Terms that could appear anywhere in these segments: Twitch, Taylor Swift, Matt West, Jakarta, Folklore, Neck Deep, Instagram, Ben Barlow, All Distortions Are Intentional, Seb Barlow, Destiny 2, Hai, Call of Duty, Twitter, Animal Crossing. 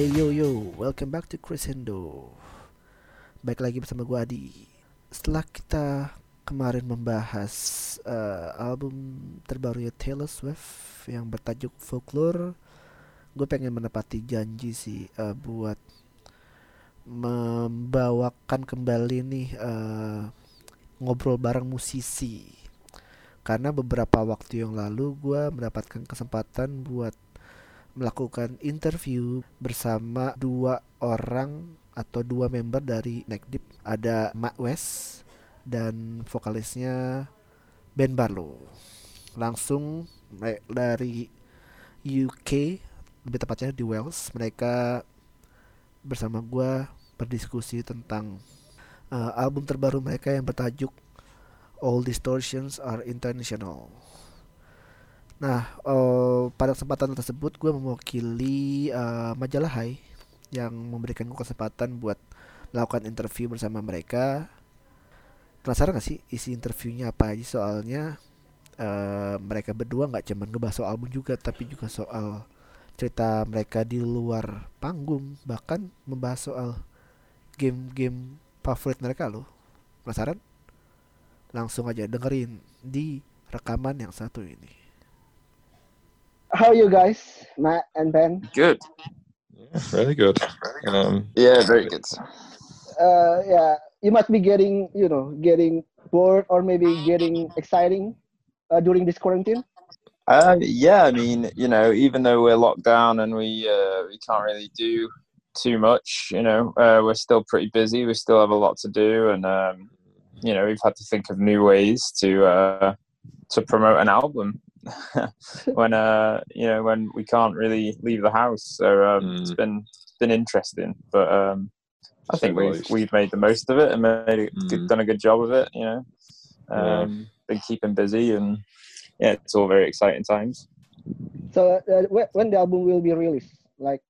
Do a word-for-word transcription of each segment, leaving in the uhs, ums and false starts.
Hey yo yo, welcome back to Crescendo. Baik lagi bersama gue Adi. Setelah kita kemarin membahas uh, album terbarunya Taylor Swift yang bertajuk Folklore, gue pengen menepati janji sih uh, buat membawakan kembali nih uh, ngobrol bareng musisi. Karena beberapa waktu yang lalu gue mendapatkan kesempatan buat melakukan interview bersama dua orang atau dua member dari Neck Deep. Ada Matt West dan vokalisnya Ben Barlow. Langsung dari U K, lebih tepatnya di Wales. Mereka bersama gue berdiskusi tentang uh, album terbaru mereka yang bertajuk All Distortions Are Intentional. Nah, oh, pada kesempatan tersebut gue mewakili uh, majalah Hai yang memberikan gue kesempatan buat melakukan interview bersama mereka. Penasaran gak sih isi interviewnya apa aja? Soalnya uh, mereka berdua gak cuma ngebahas soal album juga, tapi juga soal cerita mereka di luar panggung, bahkan membahas soal game-game favorit mereka loh. Penasaran? Langsung aja dengerin di rekaman yang satu ini. How are you guys, Matt and Ben? Good. Yeah, really good. Um, yeah, very good. Uh, yeah, you must be getting, you know, getting bored or maybe getting exciting uh, during this quarantine. Uh, yeah, I mean, you know, even though we're locked down and we uh, we can't really do too much, you know, uh, we're still pretty busy. We still have a lot to do, and um, you know, we've had to think of new ways to uh, to promote an album. when uh you know when we can't really leave the house, so um, mm. it's been been interesting, but um I so think we've we've made the most of it and made a, mm. good, done a good job of it, you know. Um, yeah. Been keeping busy, and yeah, it's all very exciting times. So uh, when the album will be released, like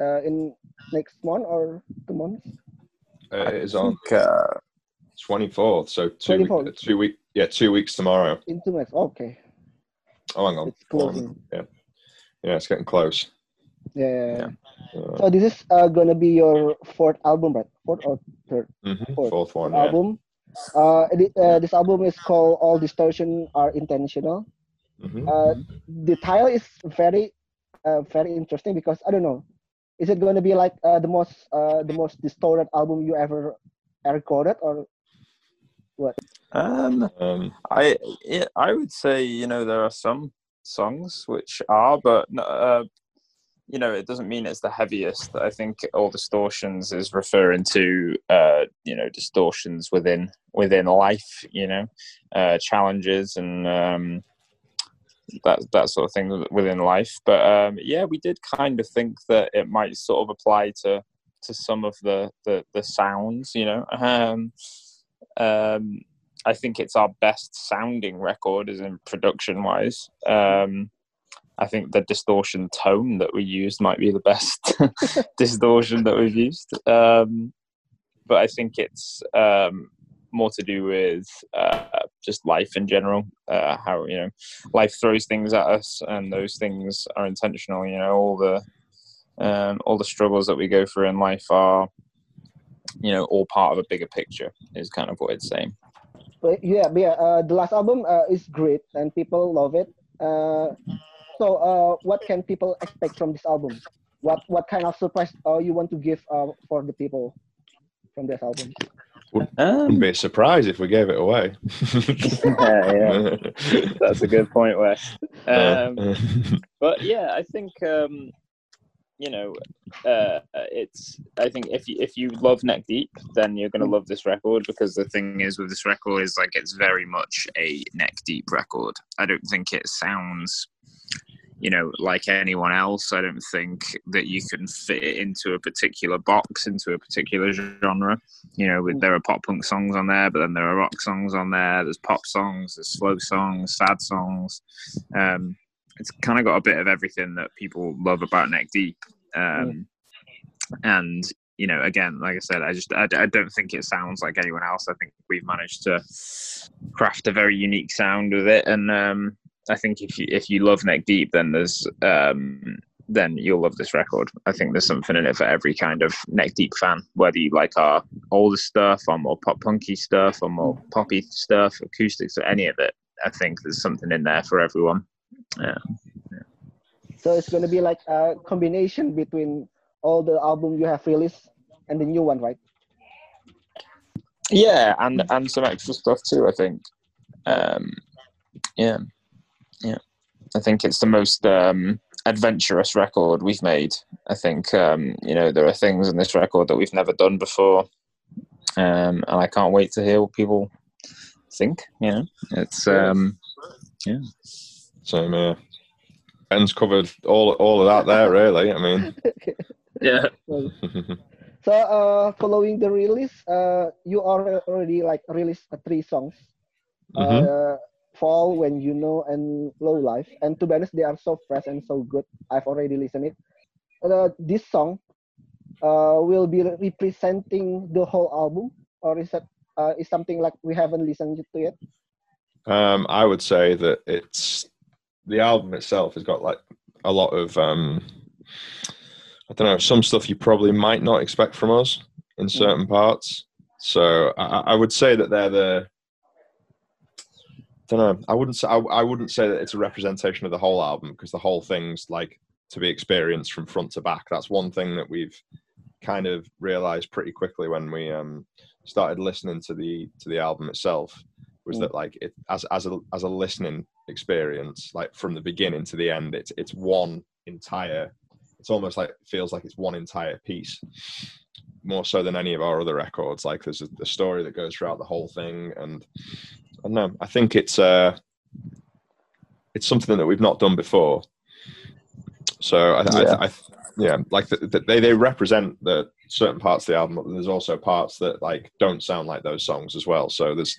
uh, in next month or two months? Uh, it is on uh, twenty-fourth, so two week, uh, two week yeah two weeks tomorrow. In two months, okay. Oh, hang on. It's closing. Yeah, yeah, it's getting close. Yeah. yeah. Uh, so this is uh, gonna be your fourth album, right? Fourth or third? Mm-hmm. Fourth. Fourth one. Yeah. Album. Uh, th- uh, this album is called "All Distortions Are Intentional." Mm-hmm. Uh, the title is very, uh, very interesting because I don't know, is it gonna be like uh, the most, uh, the most distorted album you ever recorded, or what? Um, um, I it, I would say, you know, there are some songs which are, but uh, you know, it doesn't mean it's the heaviest. I think All Distortions is referring to uh, you know, distortions within within life, you know, uh, challenges and um, that that sort of thing within life. But um, yeah, we did kind of think that it might sort of apply to to some of the the, the sounds, you know. Um, um, I think it's our best sounding record, as in production wise. Um, I think the distortion tone that we used might be the best distortion that we've used. Um, but I think it's um, more to do with uh, just life in general. Uh, how, you know, life throws things at us, and those things are intentional. You know, all the um, all the struggles that we go through in life are, you know, all part of a bigger picture, is kind of what it's saying. But yeah, but yeah. Uh, the last album uh, is great, and people love it. Uh, so, uh, what can people expect from this album? What what kind of surprise uh, you want to give uh, for the people from this album? Wouldn't be a surprise if we gave it away. yeah, yeah, that's a good point, Wes. Um, but yeah, I think. Um, You know, uh, it's. I think if you, if you love Neck Deep, then you're going to love this record, because the thing is with this record is like it's very much a Neck Deep record. I don't think it sounds, you know, like anyone else. I don't think that you can fit it into a particular box, into a particular genre. You know, with, there are pop punk songs on there, but then there are rock songs on there. There's pop songs, there's slow songs, sad songs. Um, It's kind of got a bit of everything that people love about Neck Deep. Um, yeah. And, you know, again, like I said, I just I, I don't think it sounds like anyone else. I think we've managed to craft a very unique sound with it. And um, I think if you, if you love Neck Deep, then there's, um, then you'll love this record. I think there's something in it for every kind of Neck Deep fan, whether you like our older stuff or more pop punky stuff or more poppy stuff, acoustics, or any of it. I think there's something in there for everyone. Yeah. Yeah. So it's going to be like a combination between all the album you have released and the new one, right? Yeah, and, and some extra stuff too, I think. Um, yeah. Yeah. I think it's the most um, adventurous record we've made. I think, um, you know, there are things in this record that we've never done before. Um, and I can't wait to hear what people think, you know. It's, um, yeah. Same here. Ben's covered all, all of that there, really. I mean, yeah. So, uh, following the release, uh, you already, like, released uh, three songs. Mm-hmm. Uh, Fall, When You Know, and Low Life. And to be honest, they are so fresh and so good. I've already listened it. Uh, this song uh, will be representing the whole album, or is that uh, is something like we haven't listened to yet? Um, I would say that it's the album itself has got like a lot of um, I don't know, some stuff you probably might not expect from us in certain parts. So I, I would say that they're the I don't know. I wouldn't say I, I wouldn't say that it's a representation of the whole album, because the whole thing's like to be experienced from front to back. That's one thing that we've kind of realized pretty quickly when we um, started listening to the to the album itself, was mm. that like it as as a as a listening experience, like from the beginning to the end, it's it's one entire. It's almost like feels like it's one entire piece, more so than any of our other records. Like there's a, a story that goes throughout the whole thing, and. I don't know. I think it's uh, it's something that we've not done before. So I, yeah. I, I yeah, like the, the, they they represent the certain parts of the album, but there's also parts that like don't sound like those songs as well. So there's,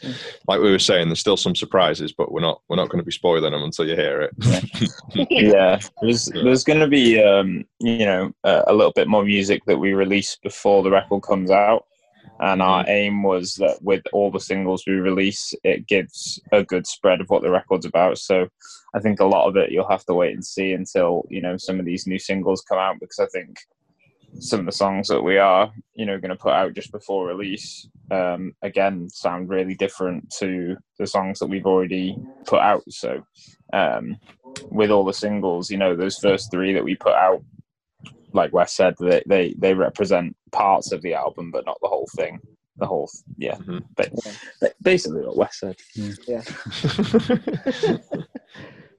like we were saying, there's still some surprises, but we're not we're not going to be spoiling them until you hear it. Yeah, yeah. There's there's going to be um, you know uh, a little bit more music that we release before the record comes out. And our aim was that with all the singles we release, it gives a good spread of what the record's about. So I think a lot of it you'll have to wait and see until, you know, some of these new singles come out, because I think some of the songs that we are, you know, going to put out just before release, um, again, sound really different to the songs that we've already put out. So um, with all the singles, you know, those first three that we put out, like Wes said, they, they they represent parts of the album, but not the whole thing. The whole, yeah. Mm-hmm. But, but basically what Wes said. Yeah.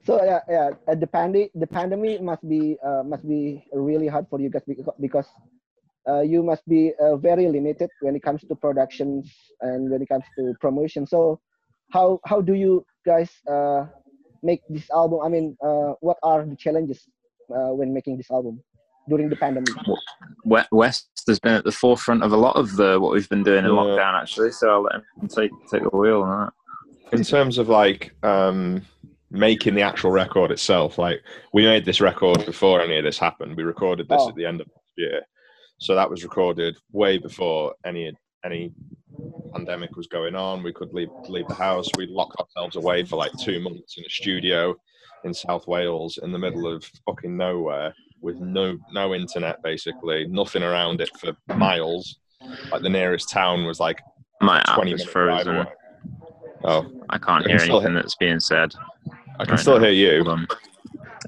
So yeah, yeah. The pandemic, the pandemic must be uh, must be really hard for you guys, because uh, you must be uh, very limited when it comes to productions and when it comes to promotion. So how how do you guys uh, make this album? I mean, uh, what are the challenges uh, when making this album? During the pandemic, West has been at the forefront of a lot of the what we've been doing in yeah. lockdown, actually. So I'll let him take take the wheel on that. In terms of like um, making the actual record itself, like we made this record before any of this happened. We recorded this oh. at the end of last year, so that was recorded way before any any pandemic was going on. We could leave leave the house. We locked ourselves away for like two months in a studio in South Wales in the middle of fucking nowhere. With no no internet, basically nothing around it for miles. Like the nearest town was like my twenty app is minute frozen. Drive away. Oh, I can't I hear can anything hear... that's being said. I can right still now. Hear you.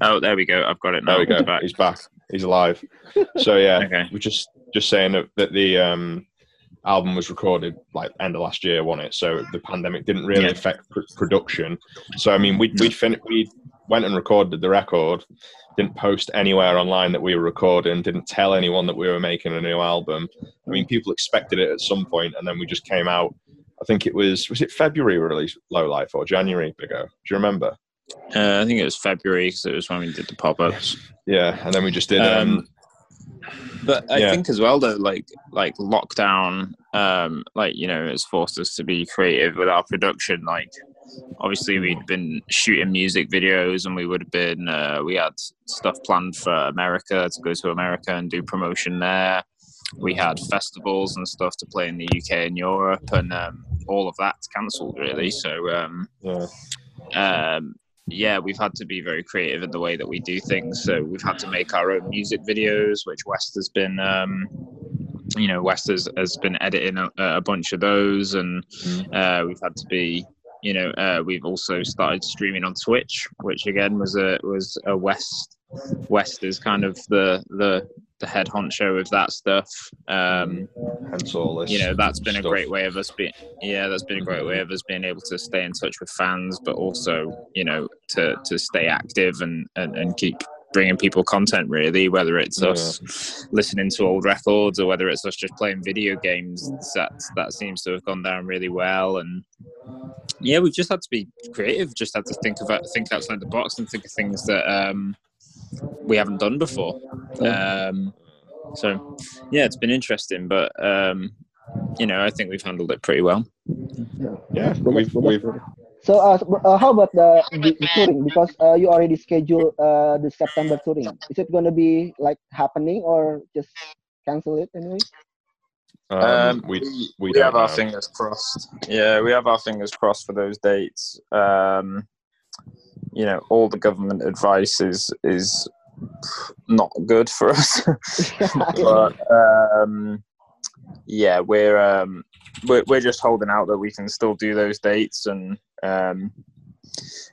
Oh, there we go. I've got it now. There we go. Back. He's back. He's alive. So yeah, okay. We're just just saying that, that the um, album was recorded like end of last year, wasn't it? So the pandemic didn't really yeah. affect pr- production. So I mean, we we fin- we went and recorded the record. Didn't post anywhere online that we were recording, didn't tell anyone that we were making a new album. I mean, people expected it at some point, and then we just came out. I think it was, was it February we released Low Life or January ago? Do you remember? Uh, I think it was February, because it was when we did the pop-ups. Yeah, and then we just did... Um, um, but I yeah. think as well, though, like, like lockdown, um, like, you know, it's forced us to be creative with our production, like... Obviously, we'd been shooting music videos, and we would have been uh, we had stuff planned for America, to go to America and do promotion there. We had festivals and stuff to play in the U K and Europe, and um, all of that's cancelled really. So um, yeah. um, yeah, we've had to be very creative in the way that we do things. So we've had to make our own music videos, which West has been, um, you know, West has, has been editing a, a bunch of those. And uh, we've had to be, you know, uh, we've also started streaming on Twitch, which again was a, was a West, West is kind of the, the, the head honcho of that stuff. Um, Hence all this, you know, that's been stuff. a great way of us being, yeah, that's been a great way of us being able to stay in touch with fans, but also, you know, to, to stay active and, and, and keep bringing people content, really, whether it's us yeah. listening to old records or whether it's us just playing video games. That's, that seems to have gone down really well. And yeah, we've just had to be creative, just had to think about, think outside the box and think of things that um, we haven't done before. Um, so yeah, it's been interesting, but um, you know, I think we've handled it pretty well. Yeah, we've, we've, So uh, uh, how about the, the, the touring? Because uh, you already scheduled uh, the September touring. Is it going to be like happening or just cancel it anyway? Um, we we, we have know. our fingers crossed. Yeah, we have our fingers crossed for those dates. Um, you know, all the government advice is is not good for us. but um, yeah, we're, um, we're we're just holding out that we can still do those dates and. Um,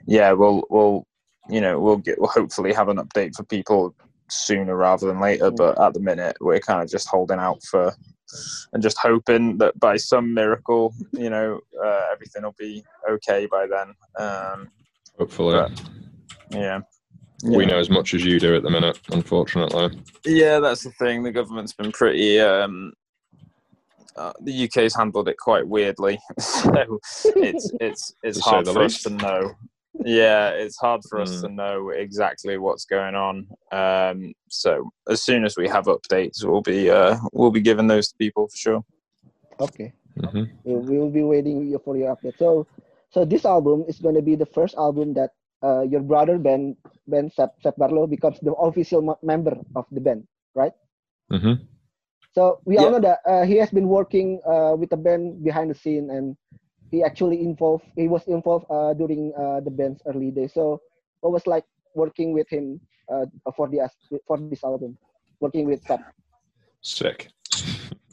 yeah, we'll, we'll, you know, we'll get, we'll hopefully have an update for people sooner rather than later. But at the minute, we're kind of just holding out for, and just hoping that by some miracle, you know, uh, everything will be okay by then. Um, hopefully. But, yeah. We know as much as you do at the minute, unfortunately. Yeah, that's the thing. The government's been pretty, um, Uh, the U K's handled it quite weirdly, so it's it's it's hard for us to know. Yeah, it's hard for us to know exactly what's going on. Um, so as soon as we have updates, we'll be uh, we'll be giving those to people for sure. Okay, mm-hmm. we will be waiting for your update. So, so this album is going to be the first album that uh, your brother Ben Ben Seb, Seb Barlow becomes the official member of the band, right? Mm-hmm. So we yeah. all know that uh, he has been working uh, with the band behind the scene, and he actually involved. He was involved uh, during uh, the band's early days. So what was like working with him uh, for the for this album, working with Seb? Sick.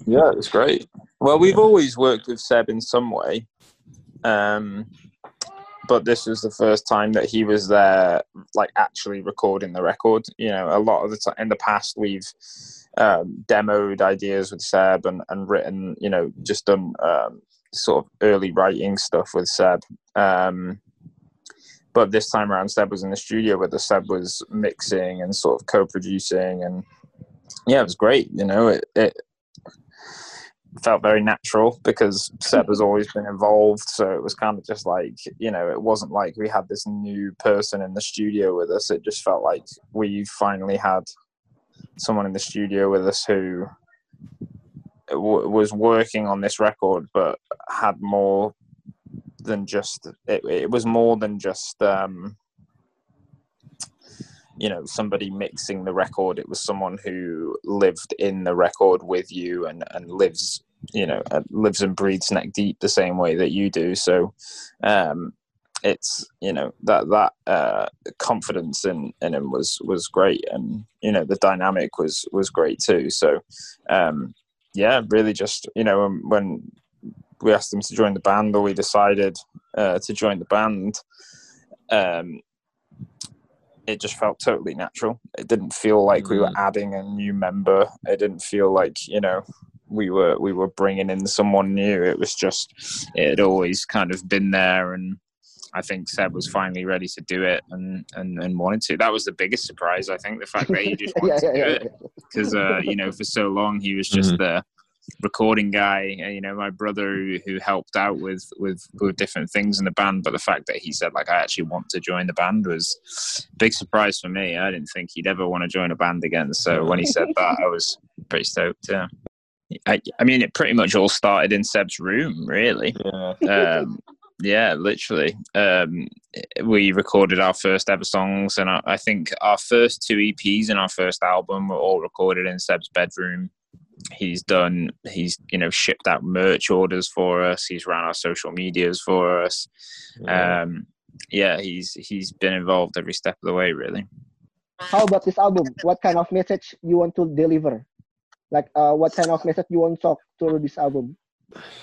Yeah, it was great. Well, we've always worked with Seb in some way, um, but this was the first time that he was there, like actually recording the record. You know, a lot of the time in the past we've. Um, demoed ideas with Seb and, and written, you know, just done um, sort of early writing stuff with Seb. Um, but this time around, Seb was in the studio with us. Seb was mixing and sort of co-producing, and yeah, it was great. You know, it, it felt very natural because Seb has always been involved. So it was kind of just like, you know, it wasn't like we had this new person in the studio with us. It just felt like we finally had someone in the studio with us who w- was working on this record, but had more than just it, it was more than just um you know, somebody mixing the record. It was someone who lived in the record with you and and lives, you know, uh, lives and breathes Neck Deep the same way that you do. So um it's, you know, that that uh, confidence in, in him was, was great, and you know the dynamic was was great too. So um, yeah, really just, you know, when, when we asked him to join the band, or we decided uh, to join the band, um, it just felt totally natural. It didn't feel like we were adding a new member. It didn't feel like, you know, we were we were bringing in someone new. It was just, it had always kind of been there, and I think Seb was finally ready to do it and, and, and wanted to. That was the biggest surprise, I think, the fact that he just wanted yeah, to yeah, do yeah. it. Because, uh, you know, for so long he was just mm-hmm. the recording guy. You know, my brother who helped out with, with, with different things in the band. But the fact that he said, like, I actually want to join the band was a big surprise for me. I didn't think he'd ever want to join a band again. So when he said that, I was pretty stoked, yeah. I, I mean, it pretty much all started in Seb's room, really. Yeah. Um, Yeah, literally. Um, we recorded our first ever songs, and I, I think our first two E Ps and our first album were all recorded in Seb's bedroom. He's done, he's, you know, shipped out merch orders for us. He's ran our social medias for us. Um, yeah, he's he's been involved every step of the way, really. How about this album? What kind of message you want to deliver? Like, uh, what kind of message you want to talk through this album?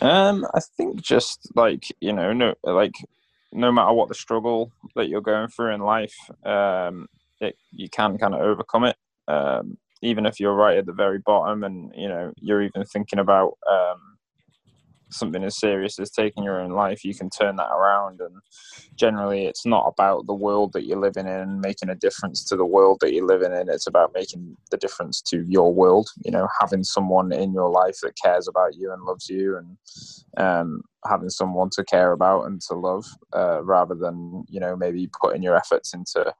Um, I think just like you know, no, like no matter what the struggle that you're going through in life, um, it, you can kind of overcome it. Um, even if you're right at the very bottom, and you know you're even thinking about um, something as serious as taking your own life, you can turn that around. And generally, it's not about the world that you're living in and making a difference to the world that you're living in. It's about making the difference to your world. You know, having someone in your life that cares about you and loves you, and um, having someone to care about and to love, uh, rather than you know maybe putting your efforts into.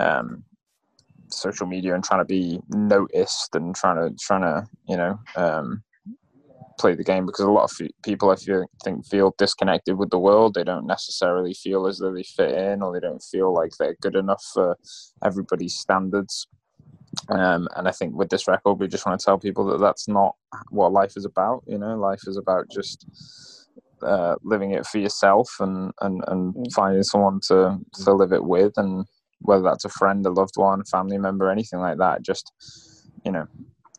Um, social media and trying to be noticed and trying to trying to you know um play the game, because a lot of people I feel, think feel disconnected with the world. They don't necessarily feel as though they fit in, or they don't feel like they're good enough for everybody's standards, um and I think with this record we just want to tell people that that's not what life is about. You know, life is about just uh living it for yourself, and and and finding someone to to live it with, and whether that's a friend, a loved one, family member, anything like that. Just, you know,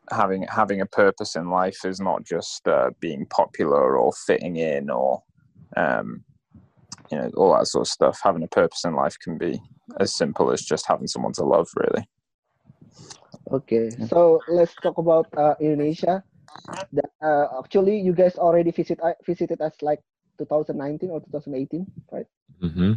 having having a purpose in life is not just uh, being popular or fitting in or, um, you know, all that sort of stuff. Having a purpose in life can be as simple as just having someone to love, really. Okay, so let's talk about uh, Indonesia. The, uh, actually, you guys already visit, visited us like twenty nineteen or twenty eighteen, right? Mm-hmm.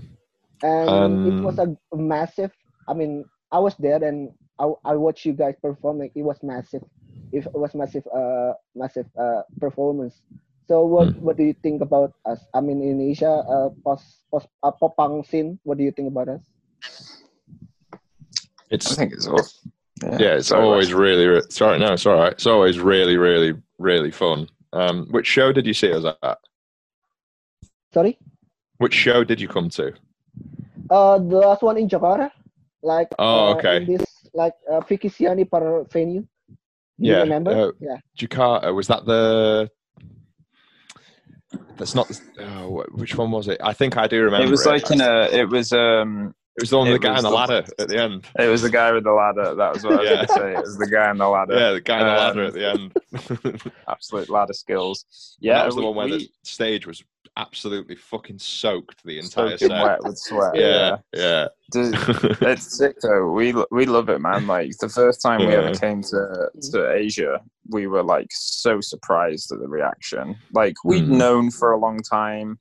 And um, it was a massive, I mean, I was there and I, I watched you guys perform. Like, it was massive. It was massive, uh, massive uh, performance. So what, mm. what do you think about us? I mean, Indonesia, uh, post, post, uh, pop-punk scene, what do you think about us? It's, I think it's all, yeah, yeah it's sorry, always right. really, re- sorry, no, it's all right. It's always really, really, really fun. Um, which show did you see us at? Sorry? Which show did you come to? Uh, the last one in Jakarta, like oh, okay. uh, in this like uh, Vicky Siani per venue. Do yeah, you remember? Uh, yeah, Jakarta was that the? That's not. Oh, which one was it? I think I do remember. It was it. like in a. It was um. It was the one with the guy on the, the ladder at the end. It was the guy with the ladder. That was what I was yeah. going to say. It was the guy on the ladder. Yeah, the guy on the um, ladder at the end. Absolute ladder skills. Yeah, that was we, the one where we, the stage was. Absolutely fucking soaked the entire set. Wet with sweat. Yeah, yeah. yeah. It's sick though. We we love it, man. Like the first time yeah. we ever came to to Asia, we were like so surprised at the reaction. Like we'd mm. known for a long time.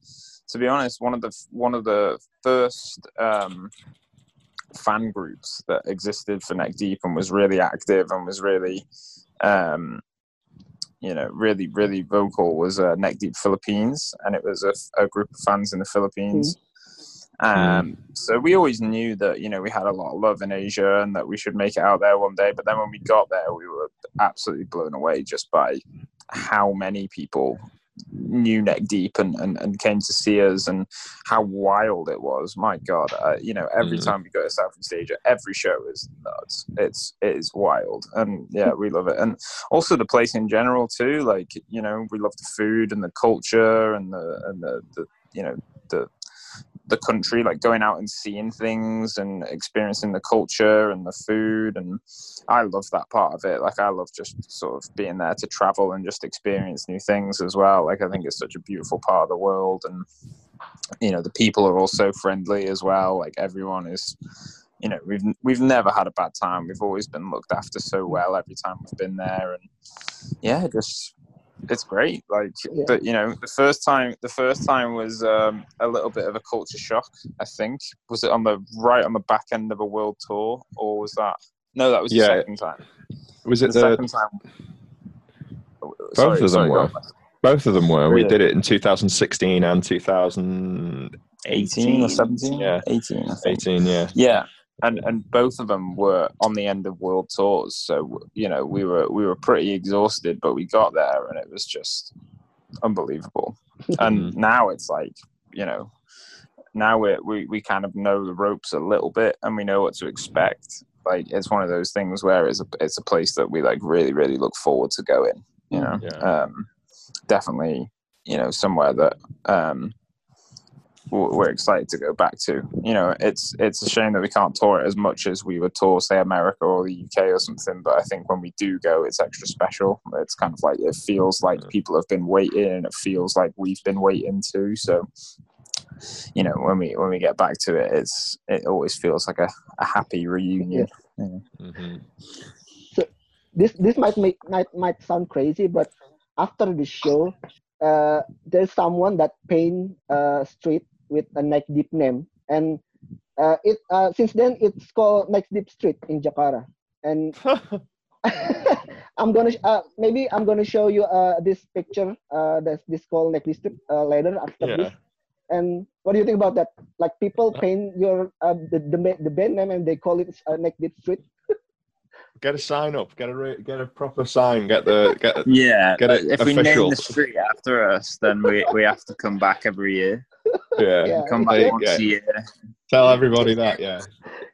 To be honest, one of the one of the first um, fan groups that existed for Neck Deep and was really active and was really. Um, you know, really, really vocal was uh, Neck Deep Philippines, and it was a, a group of fans in the Philippines. Mm. Um, mm. So we always knew that, you know, we had a lot of love in Asia and that we should make it out there one day. But then when we got there, we were absolutely blown away just by how many people knew Neck Deep and, and, and came to see us and how wild it was. My God, uh, you know, every mm. time we go to Southeast Asia, every show is nuts. It's, it is wild. And yeah, we love it. And also the place in general too, like, you know, we love the food and the culture and the, and the, the you know, the, the country, like going out and seeing things and experiencing the culture and the food. And I love that part of it. Like I love just sort of being there to travel and just experience new things as well. Like I think it's such a beautiful part of the world. And, you know, the people are also friendly as well. Like everyone is, you know, we've, we've never had a bad time. We've always been looked after so well every time we've been there. And yeah, just, it's great. Like, yeah. But you know, the first time, the first time was um, a little bit of a culture shock, I think. Was it on the right on the back end of a world tour, or was that? No, that was yeah. the second time. Was it the, the second time? Both Sorry, of them were. Both of them were. Really? We did it in two thousand sixteen and two thousand eighteen or seventeen. Yeah, eighteen. I think. eighteen. Yeah. Yeah. And and both of them were on the end of world tours, so you know we were we were pretty exhausted, but we got there and it was just unbelievable. And now it's like you know, now we we we kind of know the ropes a little bit and we know what to expect. Like it's one of those things where it's a it's a place that we like really really look forward to going. You know, yeah. um, definitely you know somewhere that. Um, we're excited to go back to. You know, it's it's a shame that we can't tour it as much as we would tour, say, America or the U K or something. But I think when we do go, it's extra special. It's kind of like it feels like people have been waiting, and it feels like we've been waiting too. So, you know, when we when we get back to it, it's it always feels like a, a happy reunion. Yeah. Yeah. Mm-hmm. So this this might make might might sound crazy, but after the show, uh, there's someone that paint a uh, street with a Neck Deep name, and uh, it uh, since then it's called Neck Deep Street in Jakarta. And I'm gonna uh, maybe I'm gonna show you uh, this picture. Uh, that's this called Neck Deep Street uh, later after yeah. this. And what do you think about that? Like people paint your uh, the, the the band name and they call it uh, Neck Deep Street. Get a sign up. Get a re- get a proper sign. Get the get a, yeah. Get it if official. We name the street after us, then we, we have to come back every year. Yeah, yeah. come back yeah. once yeah. a year. Tell everybody that. Yeah.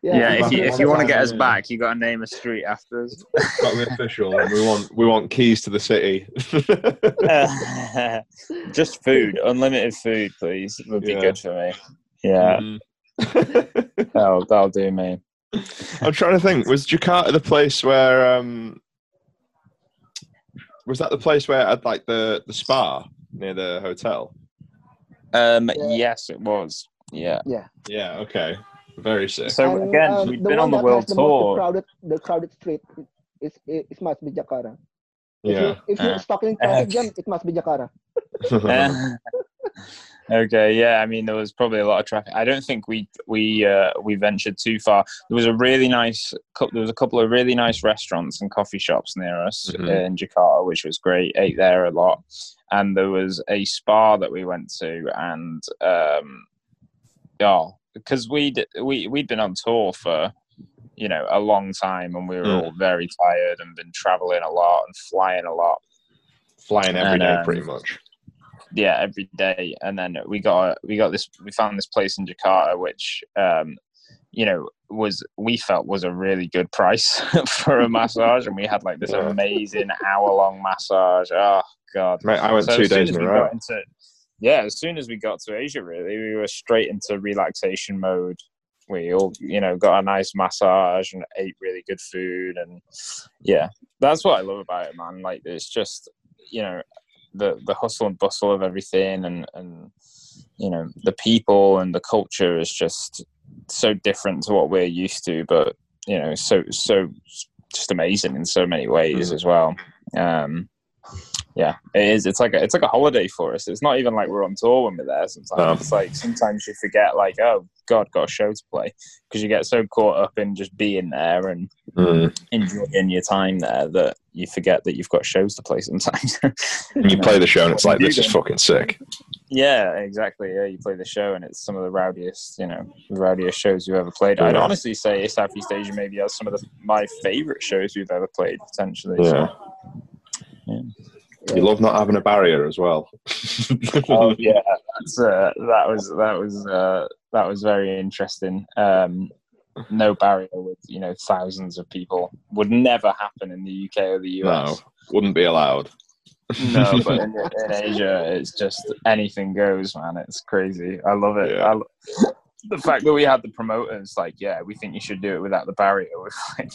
Yeah. yeah if you if you want to get us back, you got to name a street after us. Got to be official. And we want we want keys to the city. uh, just food, unlimited food, please. It would be yeah. good for me. Yeah. Mm. that'll, that'll do me. I'm trying to think. Was Jakarta the place where? Um, was that the place where I had like the, the spa near the hotel? Um. Yeah. Yes, it was. Yeah. Yeah. Yeah. Okay. Very sick. So and, again, um, we've been on the world tour. The crowded, the crowded street. It's it, it must be Jakarta. If yeah. You, if you're uh, stuck in traffic jam, uh, it must be Jakarta. Okay, yeah, I mean, there was probably a lot of traffic. I don't think we we uh, we ventured too far. There was a really nice, there was a couple of really nice restaurants and coffee shops near us mm-hmm. in Jakarta, which was great. Ate there a lot, and there was a spa that we went to, and um, oh, because we'd we we'd been on tour for. You know, a long time, and we were mm. all very tired and been traveling a lot and flying a lot. Flying every and, day, um, pretty much. Yeah, every day. And then we got we got this. We found this place in Jakarta, which um, you know was we felt was a really good price for a massage, and we had like this yeah. amazing hour long massage. Oh God, mate, I went so two days in a row. Into, yeah, as soon as we got to Asia, really, we were straight into relaxation mode. We all, you know, got a nice massage and ate really good food, and yeah, that's what I love about it, man. Like, it's just, you know, the the hustle and bustle of everything, and and you know, the people and the culture is just so different to what we're used to, but you know, so so just amazing in so many ways mm-hmm. as well. Um, yeah, it is. It's like a, it's like a holiday for us. It's not even like we're on tour when we're there. Sometimes no. It's like sometimes you forget, like, oh God, got a show to play, because you get so caught up in just being there and mm. enjoying your time there that you forget that you've got shows to play sometimes. you, you know, play the show and it's like, this is fucking sick. Yeah, exactly. Yeah, you play the show and it's some of the rowdiest, you know, the rowdiest shows you've ever played. Yeah. I'd honestly say Southeast Asia maybe has some of the, my favourite shows we've ever played potentially. Yeah. So. Yeah. You love not having a barrier as well. Oh yeah, that's, uh, that was that was uh, that was very interesting. Um, no barrier with, you know, thousands of people would never happen in the U K or the U S. No, wouldn't be allowed. No, but in, in Asia, it's just anything goes, man. It's crazy. I love it. Yeah. I lo- the fact that we had the promoters like, yeah, we think you should do it without the barrier.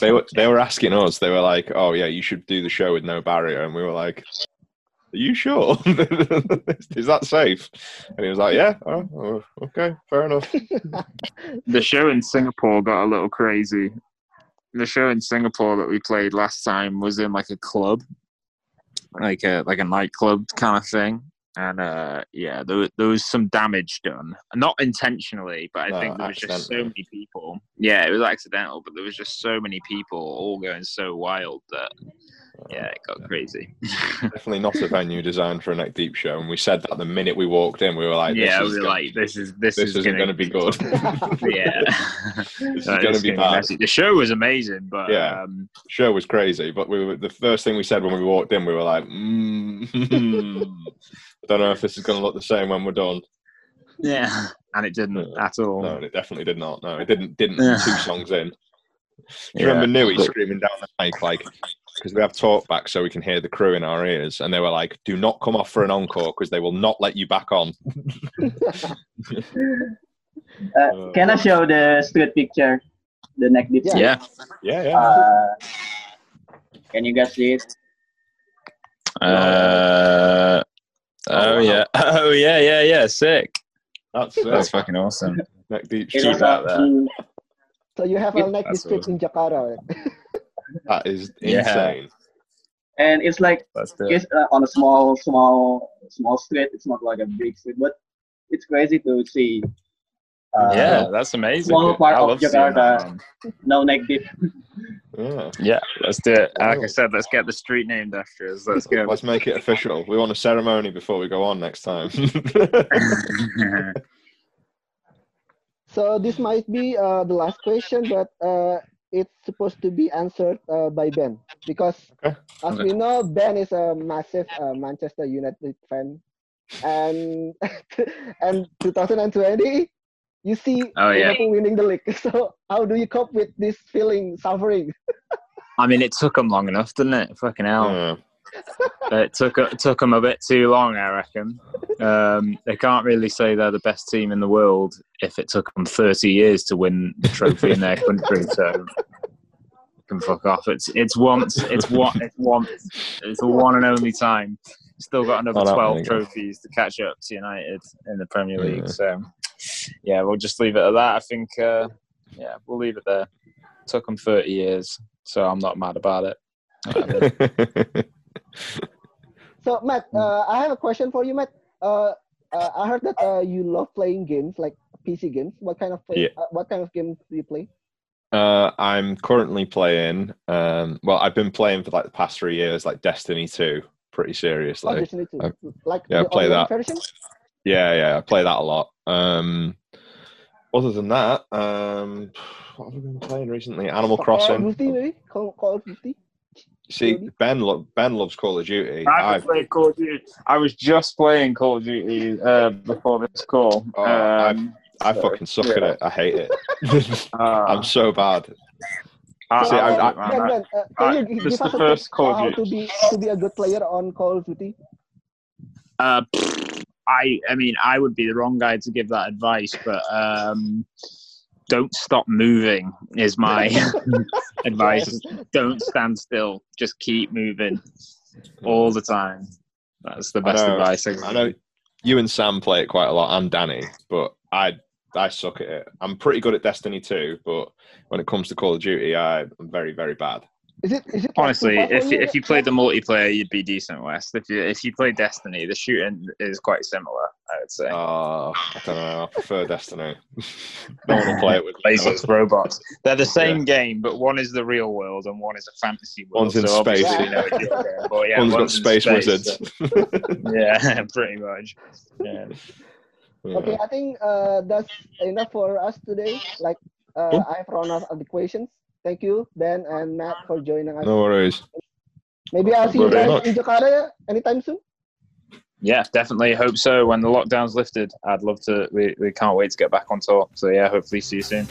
they were they were asking us. They were like, oh yeah, you should do the show with no barrier, and we were like, are you sure? Is that safe? And he was like, yeah, oh, okay, fair enough. The show in Singapore got a little crazy. The show in Singapore that we played last time was in like a club, like a like a nightclub kind of thing. And uh, yeah, there, there was some damage done. Not intentionally, but I no, think there was just so many people. Yeah, it was accidental, but there was just so many people all going so wild that, yeah, it got yeah. crazy. Definitely not a venue designed for a Neck Deep show. And we said that the minute we walked in, we were like, this yeah, is we were gonna, like, this, is, this, this is isn't going to be good. yeah. This no, is going to be bad. Messy. The show was amazing, but... Yeah, um, the show was crazy, but we were, the first thing we said when we walked in, we were like, mm don't know if this is going to look the same when we're done. Yeah, and it didn't no. at all. No, it definitely did not. No, it didn't. Didn't yeah. two songs in. Do you yeah. remember Nui screaming down the mic like, because we have talkback so we can hear the crew in our ears, and they were like, do not come off for an encore because they will not let you back on. uh, can I show the street picture? The Neck Deep? Yeah. Yeah, yeah. Uh, can you guys see it? Uh, oh, yeah. Oh, yeah, yeah, yeah. Sick. That's sick. That's fucking awesome. Neck Deep street out there. So you have a Neck Deep street in Jakarta, right? That is insane. Yeah. And it's like, it's uh, on a small, small, small street. It's not like a big street, but it's crazy to see. Uh, yeah, that's amazing. Small part of Jakarta, no Neck Deep. Yeah. Yeah, let's do it. Like I said, let's get the street named after us. Let's go. Let's make it official. We want a ceremony before we go on next time. So this might be uh, the last question, but uh, it's supposed to be answered uh, by Ben, because okay. as okay. we know, Ben is a massive uh, Manchester United fan, and and twenty twenty, you see oh, yeah. Liverpool winning the league. So how do you cope with this feeling, suffering? I mean, it took them long enough, didn't it? Fucking hell. Yeah. It took it took them a bit too long, I reckon. Um, they can't really say they're the best team in the world if it took them thirty years to win the trophy in their country. So you can fuck off. It's it's once. It's one. It's one. It's the one and only time. Still got another oh, twelve trophies to catch up to United in the Premier League. Yeah. So yeah, we'll just leave it at that. I think. Uh, yeah, we'll leave it there. It took them thirty years, so I'm not mad about it. So Matt, uh, I have a question for you, Matt. Uh, uh, I heard that uh, you love playing games, like P C games. What kind of play, yeah. uh, what kind of games do you play? Uh, I'm currently playing. Um, well, I've been playing for like the past three years, like Destiny two, pretty seriously. Oh, Destiny two. I, like yeah, I play that. Version? Yeah, yeah, I play that a lot. Um, other than that, um, what have I been playing recently? Animal Crossing. Call of Duty, maybe? Call of Duty. See, Ben, lo Ben loves Call of Duty. I played Call of Duty. I was just playing Call of Duty uh, before this call. Oh, um, I, I so, fucking suck yeah. at it. I hate it. uh, I'm so bad. Uh, See, uh, I, I, ben, ben, uh, can I, you give us the first Call of Duty. To be, to be a good player on Call of Duty? Uh, I, I mean, I would be the wrong guy to give that advice, but... Um, Don't stop moving is my advice. Don't stand still. Just keep moving all the time. That's the best I know, advice. I, I know you and Sam play it quite a lot, and Danny, but I I suck at it. I'm pretty good at Destiny two, but when it comes to Call of Duty, I, I'm very, very bad. Is it, is it Honestly, if you, if you played the multiplayer, you'd be decent, West. If you if you play Destiny, the shooting is quite similar, I would say. Oh, I don't know. I prefer Destiny. Don't want to play it with lasers, robots. They're the same yeah. game, but one is the real world and one is a fantasy world. One's in so space. You know, but yeah, one's, one's got space, space wizards. So. Yeah, pretty much. Yeah. Yeah. Okay, I think uh, that's enough for us today. Like, uh, I've run out of the questions. Thank you, Ben and Matt, for joining us. No worries. Maybe I'll see you guys in Jakarta anytime soon. Yeah, definitely. Hope so. When the lockdown's lifted, I'd love to. We, we can't wait to get back on tour. So yeah, hopefully see you soon.